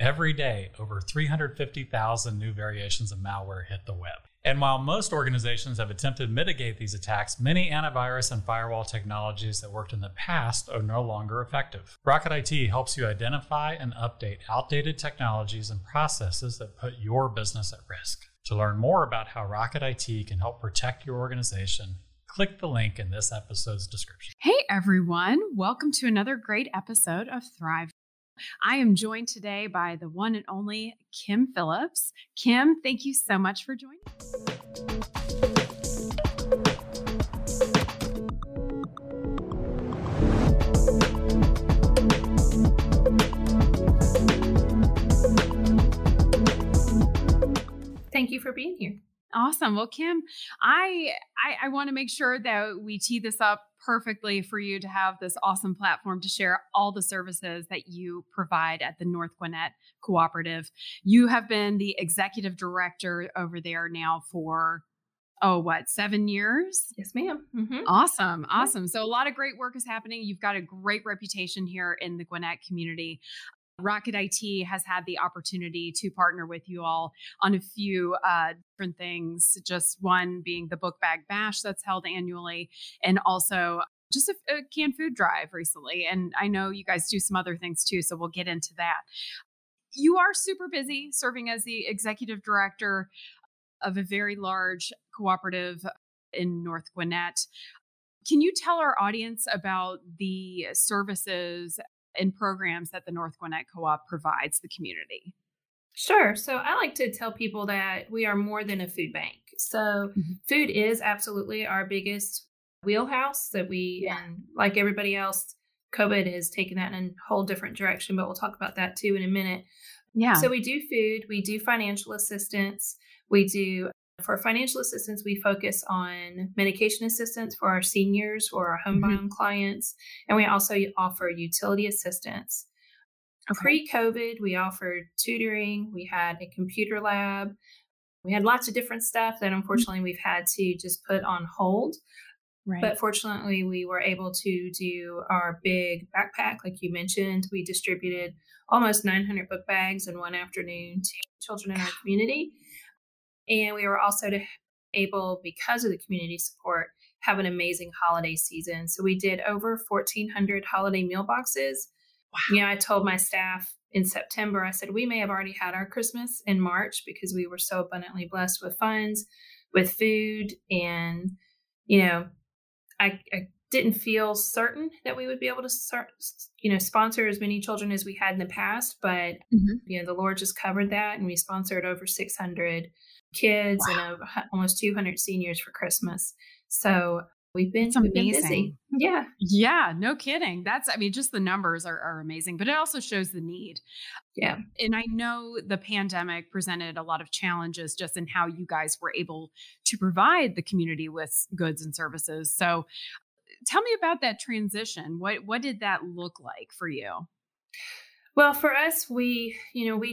Every day, over 350,000 new variations of malware hit the web. And while most organizations have attempted to mitigate these attacks, many antivirus and firewall technologies that worked in the past are no longer effective. Rocket IT helps you identify and update outdated technologies and processes that put your business at risk. To learn more about how Rocket IT can help protect your organization, click the link in this episode's description. Hey everyone, welcome to another great episode of Thrive. I am joined today by the one and only Kim Phillips. Kim, thank you so much for joining us. Thank you for being here. Awesome. Well, Kim, I want to make sure that we tee this up perfectly for you to have this awesome platform to share all the services that you provide at the North Gwinnett Cooperative. You have been the executive director over there now for, 7 years? Yes, ma'am. Mm-hmm. Awesome. Awesome. So a lot of great work is happening. You've got a great reputation here in the Gwinnett community. Rocket IT has had the opportunity to partner with you all on a few different things, just one being the Book Bag Bash that's held annually, and also just a canned food drive recently. And I know you guys do some other things too, so we'll get into that. You are super busy serving as the executive director of a very large cooperative in North Gwinnett. Can you tell our audience about the services and programs that the North Gwinnett Co-op provides the community? Sure. So I like to tell people that we are more than a food bank. So food is absolutely our biggest wheelhouse that we, and like everybody else, COVID has taken that in a whole different direction, but we'll talk about that too in a minute. Yeah. So we do food, we do financial assistance. For financial assistance, we focus on medication assistance for our seniors or our homebound clients. And we also offer utility assistance. Okay. Pre-COVID, we offered tutoring. We had a computer lab. We had lots of different stuff that unfortunately we've had to just put on hold. Right. But fortunately, we were able to do our big backpack. Like you mentioned, we distributed almost 900 book bags in one afternoon to children in our community. And we were also able, because of the community support, have an amazing holiday season. So we did over 1,400 holiday meal boxes. Wow. You know, I told my staff in September, I said, we may have already had our Christmas in March because we were so abundantly blessed with funds, with food. And, you know, I didn't feel certain that we would be able to sponsor as many children as we had in the past. But, you know, the Lord just covered that. And we sponsored over 600 kids and almost 200 seniors for Christmas. So we've been busy. Yeah. Yeah. No kidding. Just the numbers are amazing, but it also shows the need. Yeah. And I know the pandemic presented a lot of challenges just in how you guys were able to provide the community with goods and services. So tell me about that transition. What did that look like for you? Well, for us, we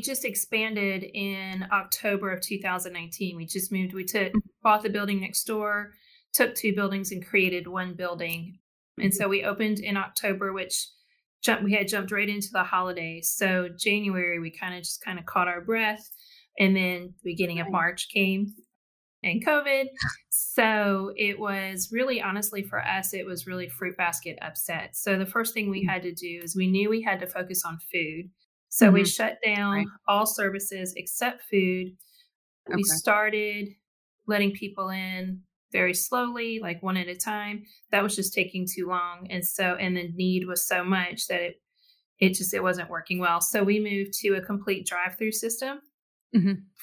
just expanded in October of 2019. We just moved, bought the building next door, took two buildings and created one building. And so we opened in October, which we had jumped right into the holidays. So January, we kind of caught our breath. And then the beginning of March came and COVID. So it was really, honestly, for us, it was really fruit basket upset. So the first thing we had to do is we knew we had to focus on food. So we shut down all services except food. Okay. We started letting people in very slowly, like one at a time. That was just taking too long. And so, and the need was so much that it wasn't working well. So we moved to a complete drive-through system.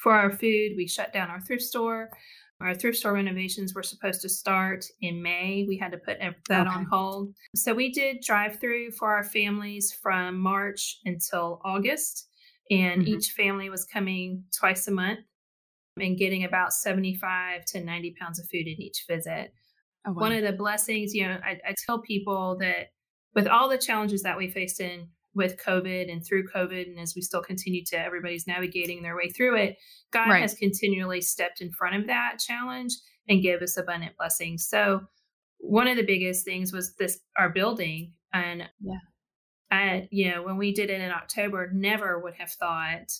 For our food, we shut down our thrift store. Our thrift store renovations were supposed to start in May. We had to put that on hold. So we did drive through for our families from March until August. And each family was coming twice a month and getting about 75 to 90 pounds of food at each visit. Oh, wow. One of the blessings, you know, I tell people that with all the challenges that we faced in with COVID and through COVID, and as we still continue to, everybody's navigating their way through it, God has continually stepped in front of that challenge and gave us abundant blessings. So one of the biggest things was our building. And when we did it in October, never would have thought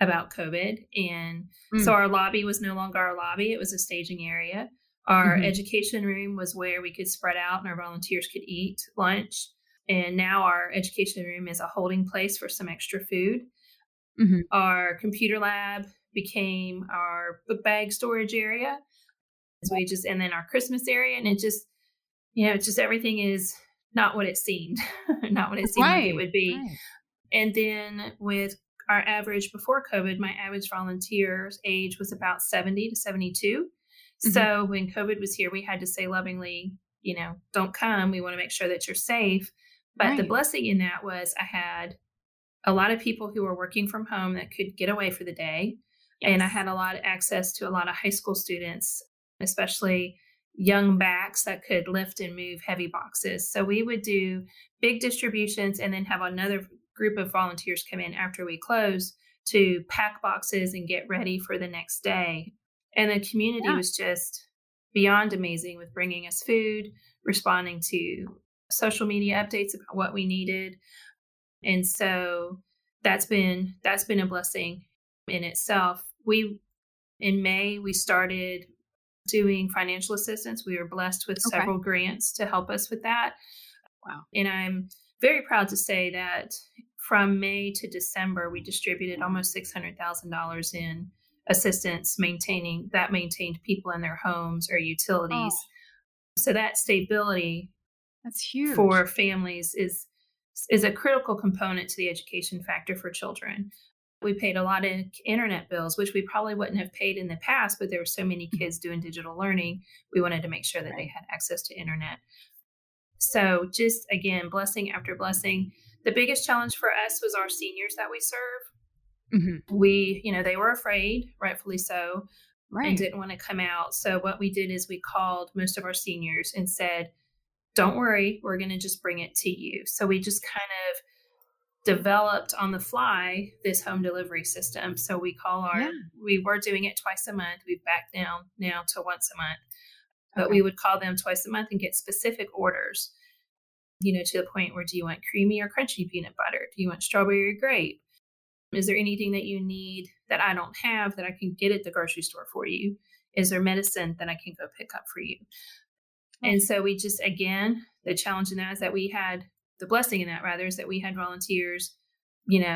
about COVID. And so our lobby was no longer our lobby. It was a staging area. Our education room was where we could spread out and our volunteers could eat lunch. And now our education room is a holding place for some extra food. Our computer lab became our book bag storage area. So we just, and then our Christmas area. And it just, it's just everything is not what it seemed, not what it seemed like it would be. And then with our average before COVID, my average volunteer's age was about 70 to 72. So when COVID was here, we had to say lovingly, don't come. We want to make sure that you're safe. But the blessing in that was I had a lot of people who were working from home that could get away for the day. And I had a lot of access to a lot of high school students, especially young backs that could lift and move heavy boxes. So we would do big distributions and then have another group of volunteers come in after we closed to pack boxes and get ready for the next day. And the community was just beyond amazing with bringing us food, responding to social media updates about what we needed. And so that's been a blessing in itself. In May, we started doing financial assistance. We were blessed with several grants to help us with that. Wow. And I'm very proud to say that from May to December, we distributed almost $600,000 in assistance maintained people in their homes or utilities. So that stability that's huge for families is a critical component to the education factor for children. We paid a lot of internet bills, which we probably wouldn't have paid in the past, but there were so many kids doing digital learning. We wanted to make sure that they had access to internet. So just, again, blessing after blessing. The biggest challenge for us was our seniors that we serve. We, they were afraid, rightfully so, and didn't want to come out. So what we did is we called most of our seniors and said, don't worry, we're going to just bring it to you. So we just kind of developed on the fly this home delivery system. So we call we were doing it twice a month. We've backed down now to once a month, but we would call them twice a month and get specific orders, to the point where, do you want creamy or crunchy peanut butter? Do you want strawberry or grape? Is there anything that you need that I don't have that I can get at the grocery store for you? Is there medicine that I can go pick up for you? And so we just, again, the challenge in that is that we had the blessing in that rather is that we had volunteers,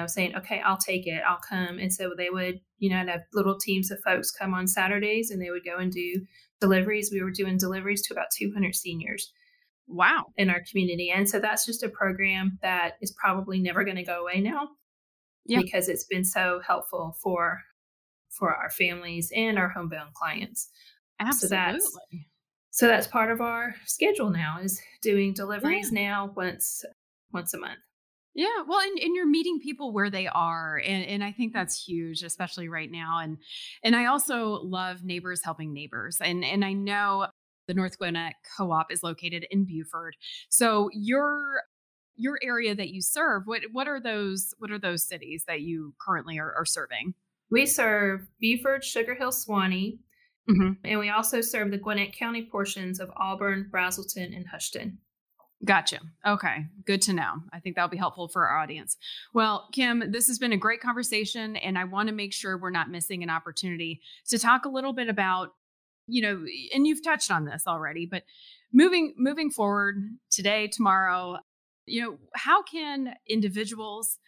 saying, okay, I'll take it. I'll come. And so they would, I'd have little teams of folks come on Saturdays and they would go and do deliveries. We were doing deliveries to about 200 seniors. Wow. In our community. And so that's just a program that is probably never going to go away now because it's been so helpful for our families and our homebound clients. Absolutely. So that's part of our schedule now is doing deliveries now once a month. Yeah. Well, and you're meeting people where they are. And I think that's huge, especially right now. And I also love neighbors helping neighbors. And I know the North Gwinnett Co-op is located in Beaufort. So your area that you serve, what are those cities that you currently are serving? We serve Beaufort, Sugar Hill, Suwannee. And we also serve the Gwinnett County portions of Auburn, Braselton, and Hushton. Gotcha. Okay. Good to know. I think that'll be helpful for our audience. Well, Kim, this has been a great conversation, and I want to make sure we're not missing an opportunity to talk a little bit about, and you've touched on this already, but moving forward today, tomorrow, how can individuals,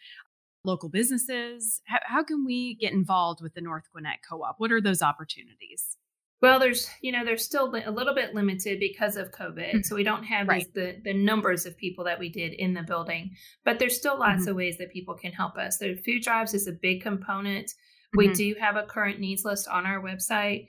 local businesses, how can we get involved with the North Gwinnett Co-op? What are those opportunities? Well, there's, they're still a little bit limited because of COVID. So we don't have the numbers of people that we did in the building, but there's still lots of ways that people can help us. The food drives is a big component. We do have a current needs list on our website.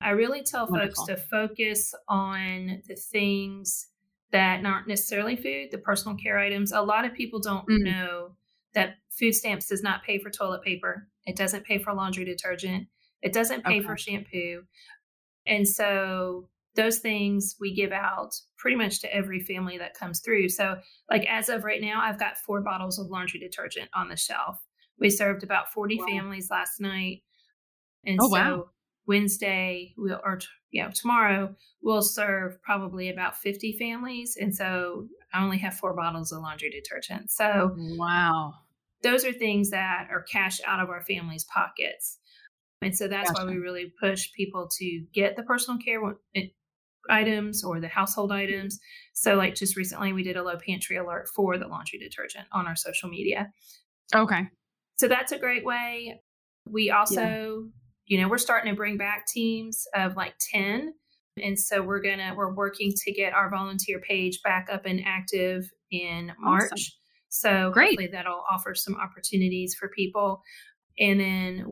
I really tell folks to focus on the things that aren't necessarily food, the personal care items. A lot of people don't know that food stamps does not pay for toilet paper. It doesn't pay for laundry detergent. It doesn't pay for shampoo. And so those things we give out pretty much to every family that comes through. So like as of right now, I've got 4 bottles of laundry detergent on the shelf. We served about 40 families last night. And Wednesday tomorrow we'll serve probably about 50 families. And so I only have 4 bottles of laundry detergent. So wow, those are things that are cash out of our family's pockets. And so that's why we really push people to get the personal care items or the household items. So like just recently we did a low pantry alert for the laundry detergent on our social media. Okay. So that's a great way. We also, you know, we're starting to bring back teams of like 10. And so we're working to get our volunteer page back up and active in March. Awesome. So hopefully that'll offer some opportunities for people. And then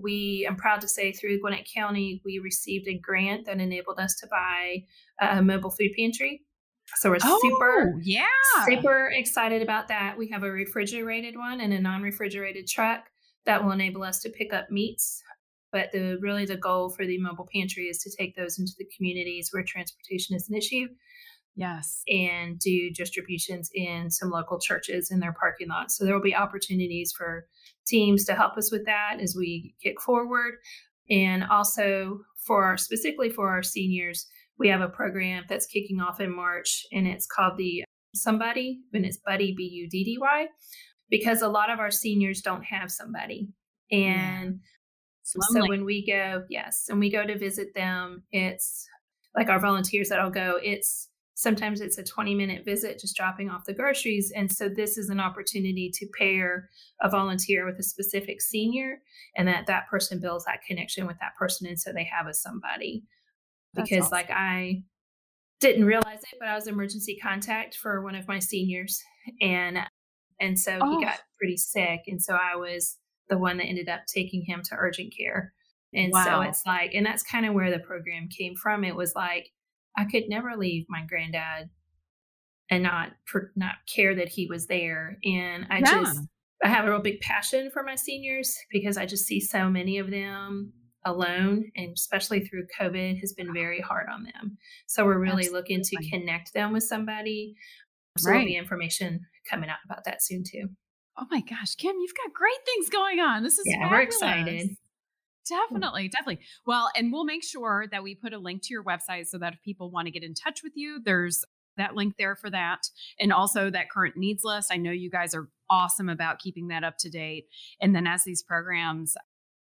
I'm proud to say through Gwinnett County, we received a grant that enabled us to buy a mobile food pantry. So we're super excited about that. We have a refrigerated one and a non-refrigerated truck that will enable us to pick up meats. But the goal for the mobile pantry is to take those into the communities where transportation is an issue. Yes. And do distributions in some local churches in their parking lots. So there will be opportunities for teams to help us with that as we kick forward. And also specifically for our seniors, we have a program that's kicking off in March, and it's called the Somebody, and it's Buddy, B-U-D-D-Y, because a lot of our seniors don't have somebody. And so when we go, and we go to visit them, it's like our volunteers that'll go, sometimes it's a 20-minute visit, just dropping off the groceries. And so this is an opportunity to pair a volunteer with a specific senior, and that person builds that connection with that person. And so they have a somebody. Because awesome. Like I didn't realize it, but I was emergency contact for one of my seniors. And so he got pretty sick. And so I was the one that ended up taking him to urgent care. And so it's like, and that's kind of where the program came from. It was like, I could never leave my granddad and not care that he was there. And I have a real big passion for my seniors because I just see so many of them alone, and especially through COVID has been very hard on them. So we're really looking to connect them with somebody. So there'll be information coming out about that soon too. Oh my gosh, Kim, you've got great things going on. This is we're excited. Definitely. Well, and we'll make sure that we put a link to your website so that if people want to get in touch with you, there's that link there for that. And also that current needs list. I know you guys are awesome about keeping that up to date. And then as these programs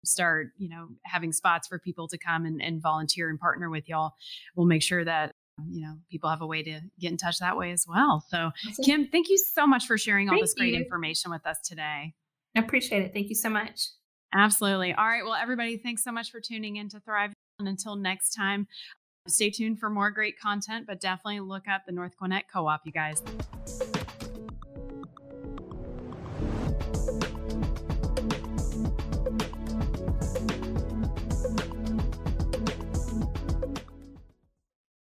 start, you know, having spots for people to come and volunteer and partner with y'all, we'll make sure that, you know, people have a way to get in touch that way as well. So Kim, thank you so much for sharing all this great information with us today. I appreciate it. Thank you so much. Absolutely. All right. Well, everybody, thanks so much for tuning in to Thrive. And until next time, stay tuned for more great content, but definitely look up the North Gwinnett Co-op, you guys.